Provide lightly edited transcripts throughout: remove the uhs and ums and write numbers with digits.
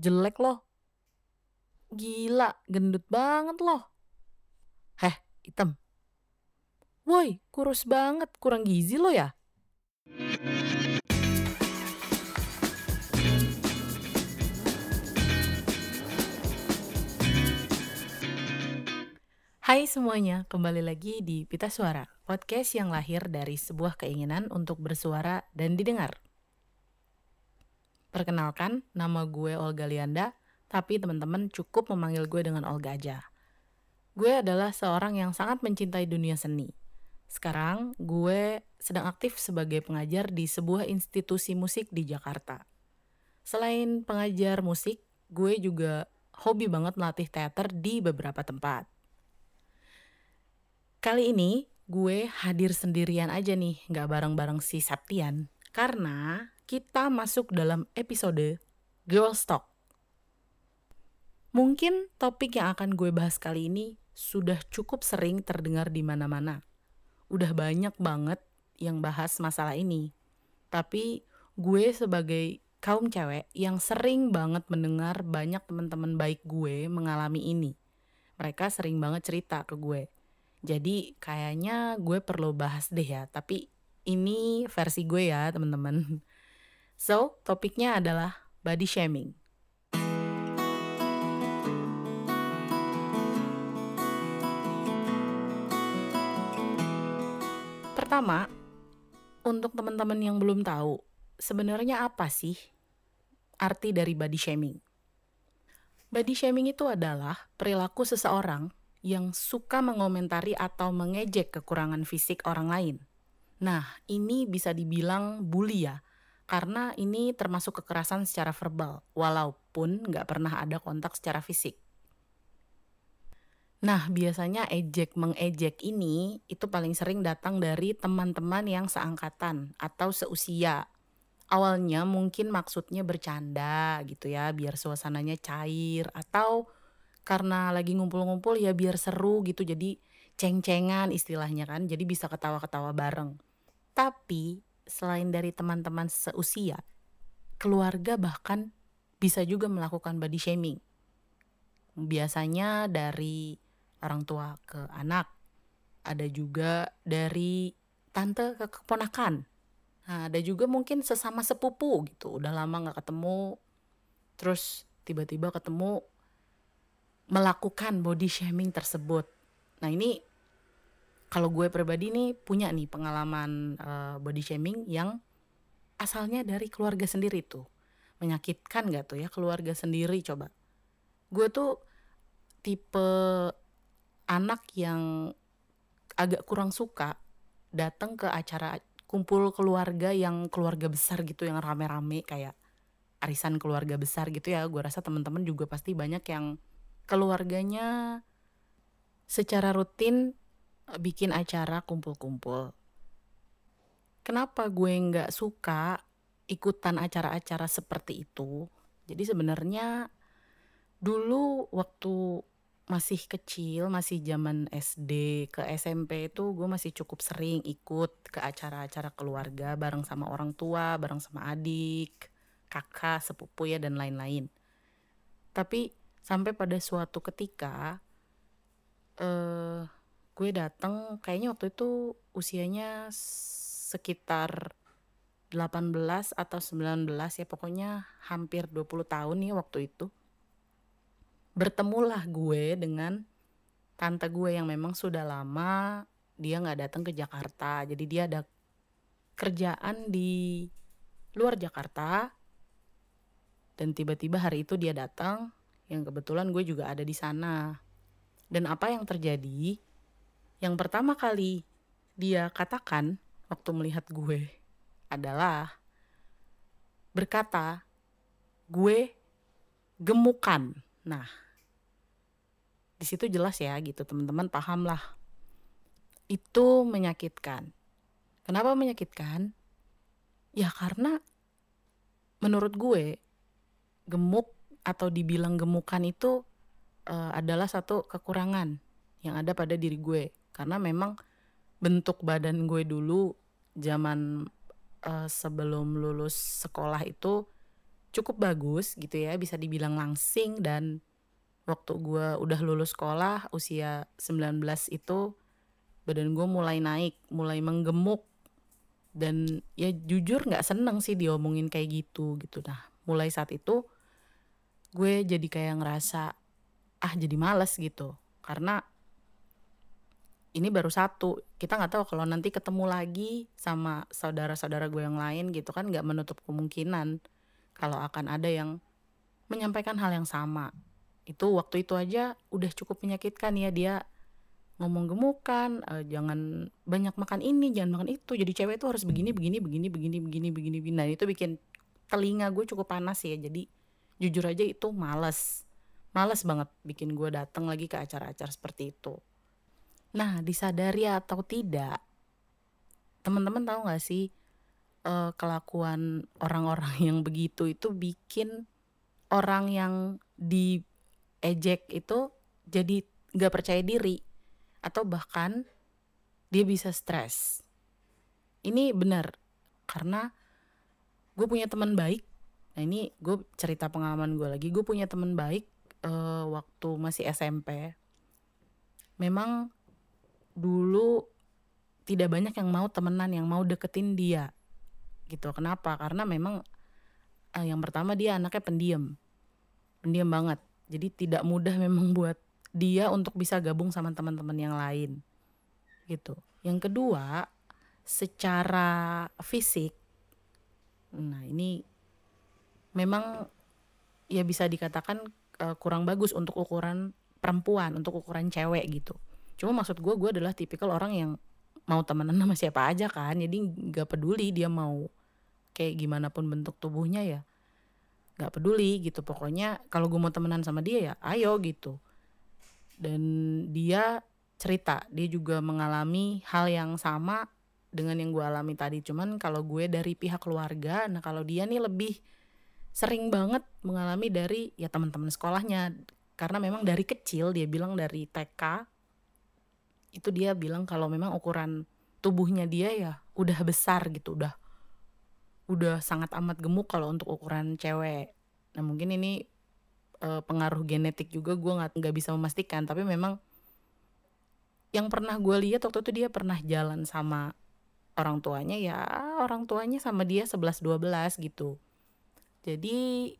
Jelek loh. Gila, gendut banget loh. Heh, hitam. Woi, kurus banget, kurang gizi lo ya? Hai semuanya, kembali lagi di Pita Suara, podcast yang lahir dari sebuah keinginan untuk bersuara dan didengar. Perkenalkan, nama gue Olga Lianda, tapi teman-teman cukup memanggil gue dengan Olga aja. Gue adalah seorang yang sangat mencintai dunia seni. Sekarang, gue sedang aktif sebagai pengajar di sebuah institusi musik di Jakarta. Selain pengajar musik, gue juga hobi banget melatih teater di beberapa tempat. Kali ini gue hadir sendirian aja nih, gak bareng-bareng si Saptian. Karena kita masuk dalam episode Girls Talk. Mungkin topik yang akan gue bahas kali ini sudah cukup sering terdengar di mana-mana. Udah banyak banget yang bahas masalah ini. Tapi gue sebagai kaum cewek yang sering banget mendengar banyak teman-teman baik gue mengalami ini. Mereka sering banget cerita ke gue. Jadi kayaknya gue perlu bahas deh ya, tapi ini versi gue ya teman-teman. So, topiknya adalah body shaming. Pertama, untuk teman-teman yang belum tahu, sebenarnya apa sih arti dari body shaming? Body shaming itu adalah perilaku seseorang yang suka mengomentari atau mengejek kekurangan fisik orang lain. Nah, ini bisa dibilang bully ya, karena ini termasuk kekerasan secara verbal, walaupun nggak pernah ada kontak secara fisik. Nah, biasanya ejek-mengejek ini itu paling sering datang dari teman-teman yang seangkatan atau seusia. Awalnya mungkin maksudnya bercanda gitu ya, biar suasananya cair, atau karena lagi ngumpul-ngumpul ya biar seru gitu, jadi ceng-cengan istilahnya kan, jadi bisa ketawa-ketawa bareng. Tapi selain dari teman-teman seusia, keluarga bahkan bisa juga melakukan body shaming. Biasanya dari orang tua ke anak, ada juga dari tante ke keponakan. Nah, ada juga mungkin sesama sepupu gitu, udah lama gak ketemu, terus tiba-tiba ketemu melakukan body shaming tersebut. Nah ini kalau gue pribadi nih punya nih pengalaman body shaming yang asalnya dari keluarga sendiri tuh. Menyakitkan gak tuh ya keluarga sendiri coba. Gue tuh tipe anak yang agak kurang suka datang ke acara kumpul keluarga yang keluarga besar gitu, yang rame-rame kayak arisan keluarga besar gitu ya. Gue rasa teman-teman juga pasti banyak yang keluarganya secara rutin bikin acara kumpul-kumpul. Kenapa gue nggak suka ikutan acara-acara seperti itu? Jadi sebenarnya dulu waktu masih kecil, masih zaman SD ke SMP itu gue masih cukup sering ikut ke acara-acara keluarga bareng sama orang tua, bareng sama adik, kakak, sepupu ya, dan lain-lain. Tapi sampai pada suatu ketika gue datang, kayaknya waktu itu usianya sekitar 18 atau 19 ya, pokoknya hampir 20 tahun ya waktu itu. Bertemulah gue dengan tante gue yang memang sudah lama dia gak datang ke Jakarta. Jadi dia ada kerjaan di luar Jakarta dan tiba-tiba hari itu dia datang, yang kebetulan gue juga ada di sana. Dan apa yang terjadi? Yang pertama kali dia katakan waktu melihat gue adalah berkata, gue gemukan. Nah, di situ jelas ya gitu, teman-teman paham lah. Itu menyakitkan. Kenapa menyakitkan? Ya karena menurut gue gemuk atau dibilang gemukan itu adalah satu kekurangan yang ada pada diri gue. Karena memang bentuk badan gue dulu zaman sebelum lulus sekolah itu cukup bagus gitu ya, bisa dibilang langsing. Dan waktu gue udah lulus sekolah usia 19 itu badan gue mulai naik, mulai menggemuk, dan ya jujur nggak seneng sih diomongin kayak gitu. Nah mulai saat itu gue jadi kayak ngerasa jadi malas gitu, karena ini baru satu, kita nggak tahu kalau nanti ketemu lagi sama saudara-saudara gue yang lain gitu kan, nggak menutup kemungkinan kalau akan ada yang menyampaikan hal yang sama. Itu waktu itu aja udah cukup menyakitkan ya, dia ngomong gemukan, jangan banyak makan ini, jangan makan itu, jadi cewek itu harus begini. Nah itu bikin telinga gue cukup panas ya, jadi jujur aja itu males banget bikin gue datang lagi ke acara-acara seperti itu. Nah disadari atau tidak, teman-teman tahu nggak sih kelakuan orang-orang yang begitu itu bikin orang yang diejek itu jadi nggak percaya diri atau bahkan dia bisa stres. Ini benar karena gue punya teman baik. Nah ini gue cerita pengalaman gue lagi. Gue punya teman baik waktu masih SMP. Memang dulu tidak banyak yang mau temenan, yang mau deketin dia gitu. Kenapa? Karena memang yang pertama dia anaknya pendiam banget, jadi tidak mudah memang buat dia untuk bisa gabung sama teman-teman yang lain gitu. Yang kedua secara fisik, nah ini memang ya bisa dikatakan kurang bagus untuk ukuran perempuan, untuk ukuran cewek gitu. Cuma maksud gue adalah tipikal orang yang mau temenan sama siapa aja kan. Jadi gak peduli dia mau kayak gimana pun bentuk tubuhnya ya. Gak peduli gitu. Pokoknya kalau gue mau temenan sama dia ya ayo gitu. Dan dia cerita, dia juga mengalami hal yang sama dengan yang gue alami tadi. Cuman kalau gue dari pihak keluarga, nah kalau dia nih lebih sering banget mengalami dari ya teman-teman sekolahnya. Karena memang dari kecil, dia bilang dari TK, itu dia bilang kalau memang ukuran tubuhnya dia ya udah besar gitu, udah sangat amat gemuk kalau untuk ukuran cewek. Nah mungkin ini pengaruh genetik juga, gue nggak bisa memastikan, tapi memang yang pernah gue lihat waktu itu dia pernah jalan sama orang tuanya, ya orang tuanya sama dia 11-12 gitu. Jadi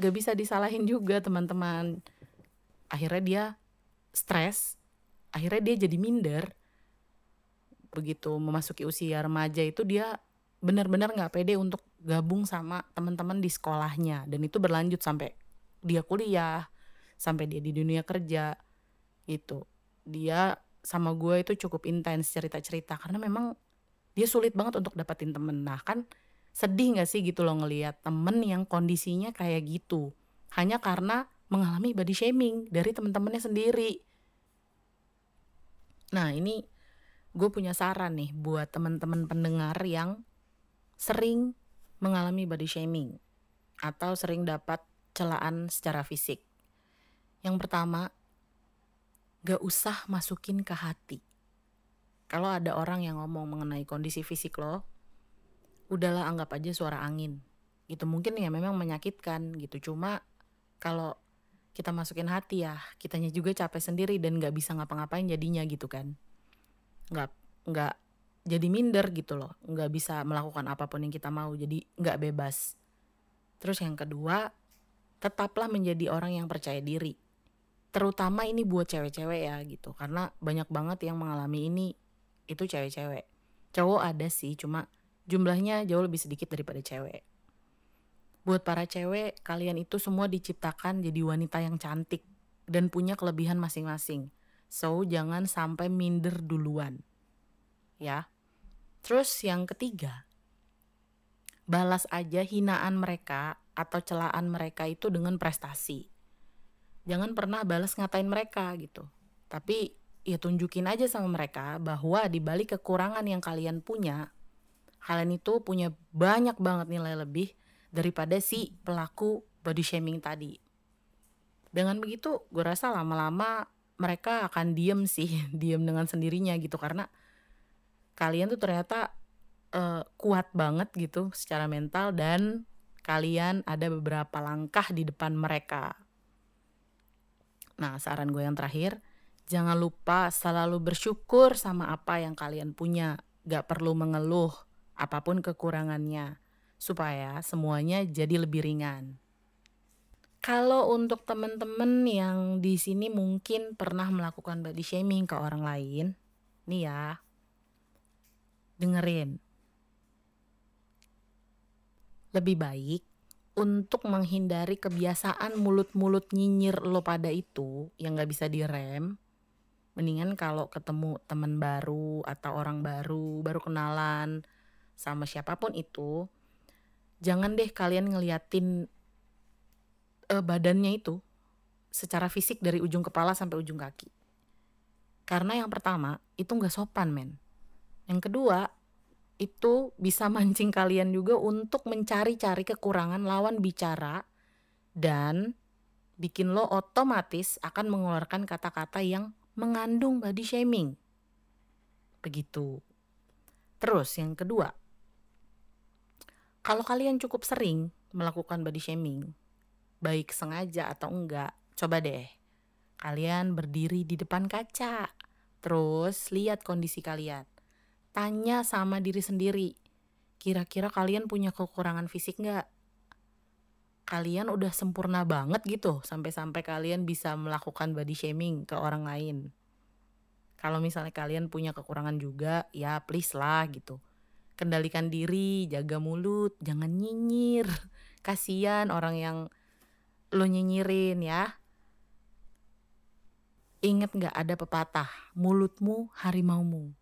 nggak bisa disalahin juga teman-teman. Akhirnya dia stres. Akhirnya dia jadi minder. Begitu memasuki usia remaja itu dia benar-benar gak pede untuk gabung sama teman-teman di sekolahnya. Dan itu berlanjut sampai dia kuliah, sampai dia di dunia kerja gitu. Dia sama gue itu cukup intens cerita-cerita karena memang dia sulit banget untuk dapetin temen. Nah kan sedih gak sih gitu loh ngelihat temen yang kondisinya kayak gitu, hanya karena mengalami body shaming dari temen-temennya sendiri. Nah ini gue punya saran nih buat teman-teman pendengar yang sering mengalami body shaming atau sering dapat celaan secara fisik. Yang pertama, gak usah masukin ke hati. Kalau ada orang yang ngomong mengenai kondisi fisik lo, udahlah anggap aja suara angin gitu. Mungkin ya memang menyakitkan gitu, cuma kalau kita masukin hati ya kitanya juga capek sendiri dan gak bisa ngapa-ngapain jadinya gitu kan. Gak jadi minder gitu loh, gak bisa melakukan apapun yang kita mau, jadi gak bebas. Terus yang kedua, tetaplah menjadi orang yang percaya diri. Terutama ini buat cewek-cewek ya gitu, karena banyak banget yang mengalami ini itu cewek-cewek. Cowok ada sih, cuma jumlahnya jauh lebih sedikit daripada cewek. Buat para cewek, kalian itu semua diciptakan jadi wanita yang cantik dan punya kelebihan masing-masing. So, jangan sampai minder duluan. Ya. Terus yang ketiga, balas aja hinaan mereka atau celaan mereka itu dengan prestasi. Jangan pernah balas ngatain mereka gitu. Tapi ya tunjukin aja sama mereka bahwa di balik kekurangan yang kalian punya, kalian itu punya banyak banget nilai lebih daripada si pelaku body shaming tadi. Dengan begitu gue rasa lama-lama mereka akan diem sih, diem dengan sendirinya gitu, karena kalian tuh ternyata kuat banget gitu secara mental dan kalian ada beberapa langkah di depan mereka. Nah, saran gue yang terakhir, jangan lupa selalu bersyukur sama apa yang kalian punya. Gak perlu mengeluh apapun kekurangannya, supaya semuanya jadi lebih ringan. Kalau untuk temen-temen yang di sini mungkin pernah melakukan body shaming ke orang lain, nih ya, dengerin. Lebih baik untuk menghindari kebiasaan mulut-mulut nyinyir lo pada itu yang gak bisa direm. Mendingan kalau ketemu teman baru atau orang baru kenalan sama siapapun itu, jangan deh kalian ngeliatin badannya itu secara fisik dari ujung kepala sampai ujung kaki. Karena yang pertama, itu gak sopan, men. Yang kedua, itu bisa mancing kalian juga untuk mencari-cari kekurangan lawan bicara dan bikin lo otomatis akan mengeluarkan kata-kata yang mengandung body shaming. Begitu. Terus yang kedua, kalau kalian cukup sering melakukan body shaming, baik sengaja atau enggak, coba deh kalian berdiri di depan kaca, terus lihat kondisi kalian. Tanya sama diri sendiri, kira-kira kalian punya kekurangan fisik nggak? Kalian udah sempurna banget gitu, sampai-sampai kalian bisa melakukan body shaming ke orang lain. Kalau misalnya kalian punya kekurangan juga, ya please lah gitu. Kendalikan diri, jaga mulut, jangan nyinyir. Kasian orang yang lo nyinyirin ya. Ingat nggak ada pepatah, mulutmu harimaumu.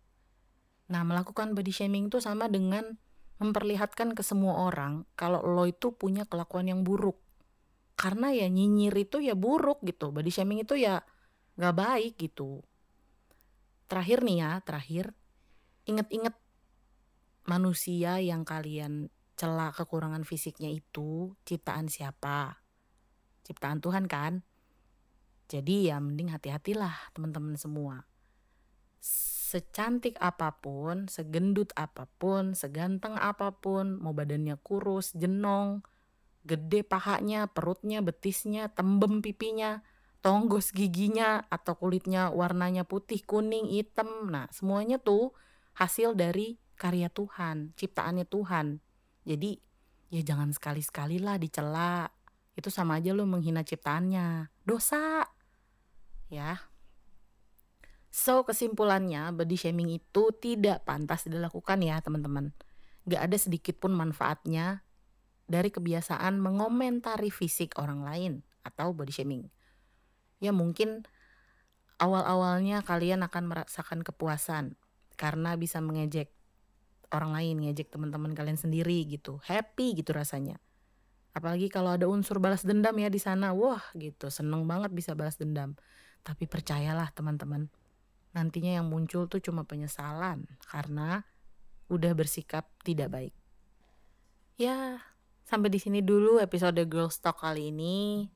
Nah, melakukan body shaming itu sama dengan memperlihatkan ke semua orang kalau lo itu punya kelakuan yang buruk. Karena ya nyinyir itu ya buruk gitu, body shaming itu ya gak baik gitu. Terakhir nih ya, inget-inget manusia yang kalian cela kekurangan fisiknya itu ciptaan siapa? Ciptaan Tuhan kan? Jadi ya mending hati-hatilah teman-teman semua. Secantik apapun, segendut apapun, seganteng apapun, mau badannya kurus, jenong, gede pahanya, perutnya, betisnya, tembem pipinya, tonggos giginya, atau kulitnya warnanya putih, kuning, hitam. Nah, semuanya tuh hasil dari karya Tuhan, ciptaannya Tuhan. Jadi, ya jangan sekali-sekali lah dicela. Itu sama aja lo menghina ciptaannya. Dosa. Ya. So, kesimpulannya body shaming itu tidak pantas dilakukan ya teman-teman. Gak ada sedikit pun manfaatnya dari kebiasaan mengomentari fisik orang lain atau body shaming. Ya mungkin awal-awalnya kalian akan merasakan kepuasan karena bisa mengejek orang lain, ngejek teman-teman kalian sendiri gitu. Happy gitu rasanya. Apalagi kalau ada unsur balas dendam ya di sana. Wah gitu, seneng banget bisa balas dendam. Tapi percayalah teman-teman. Nantinya yang muncul tuh cuma penyesalan karena udah bersikap tidak baik. Ya, sampai di sini dulu episode Girls Talk kali ini.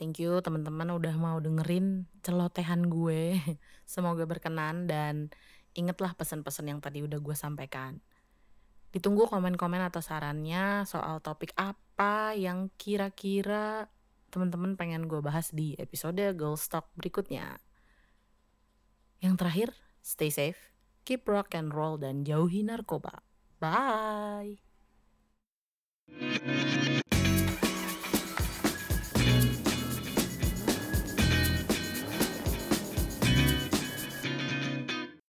Thank you teman-teman udah mau dengerin celotehan gue. Semoga berkenan dan ingatlah pesan-pesan yang tadi udah gue sampaikan. Ditunggu komen-komen atau sarannya soal topik apa yang kira-kira teman-teman pengen gue bahas di episode Girls Talk berikutnya. Yang terakhir, stay safe, keep rock and roll, dan jauhi narkoba. Bye!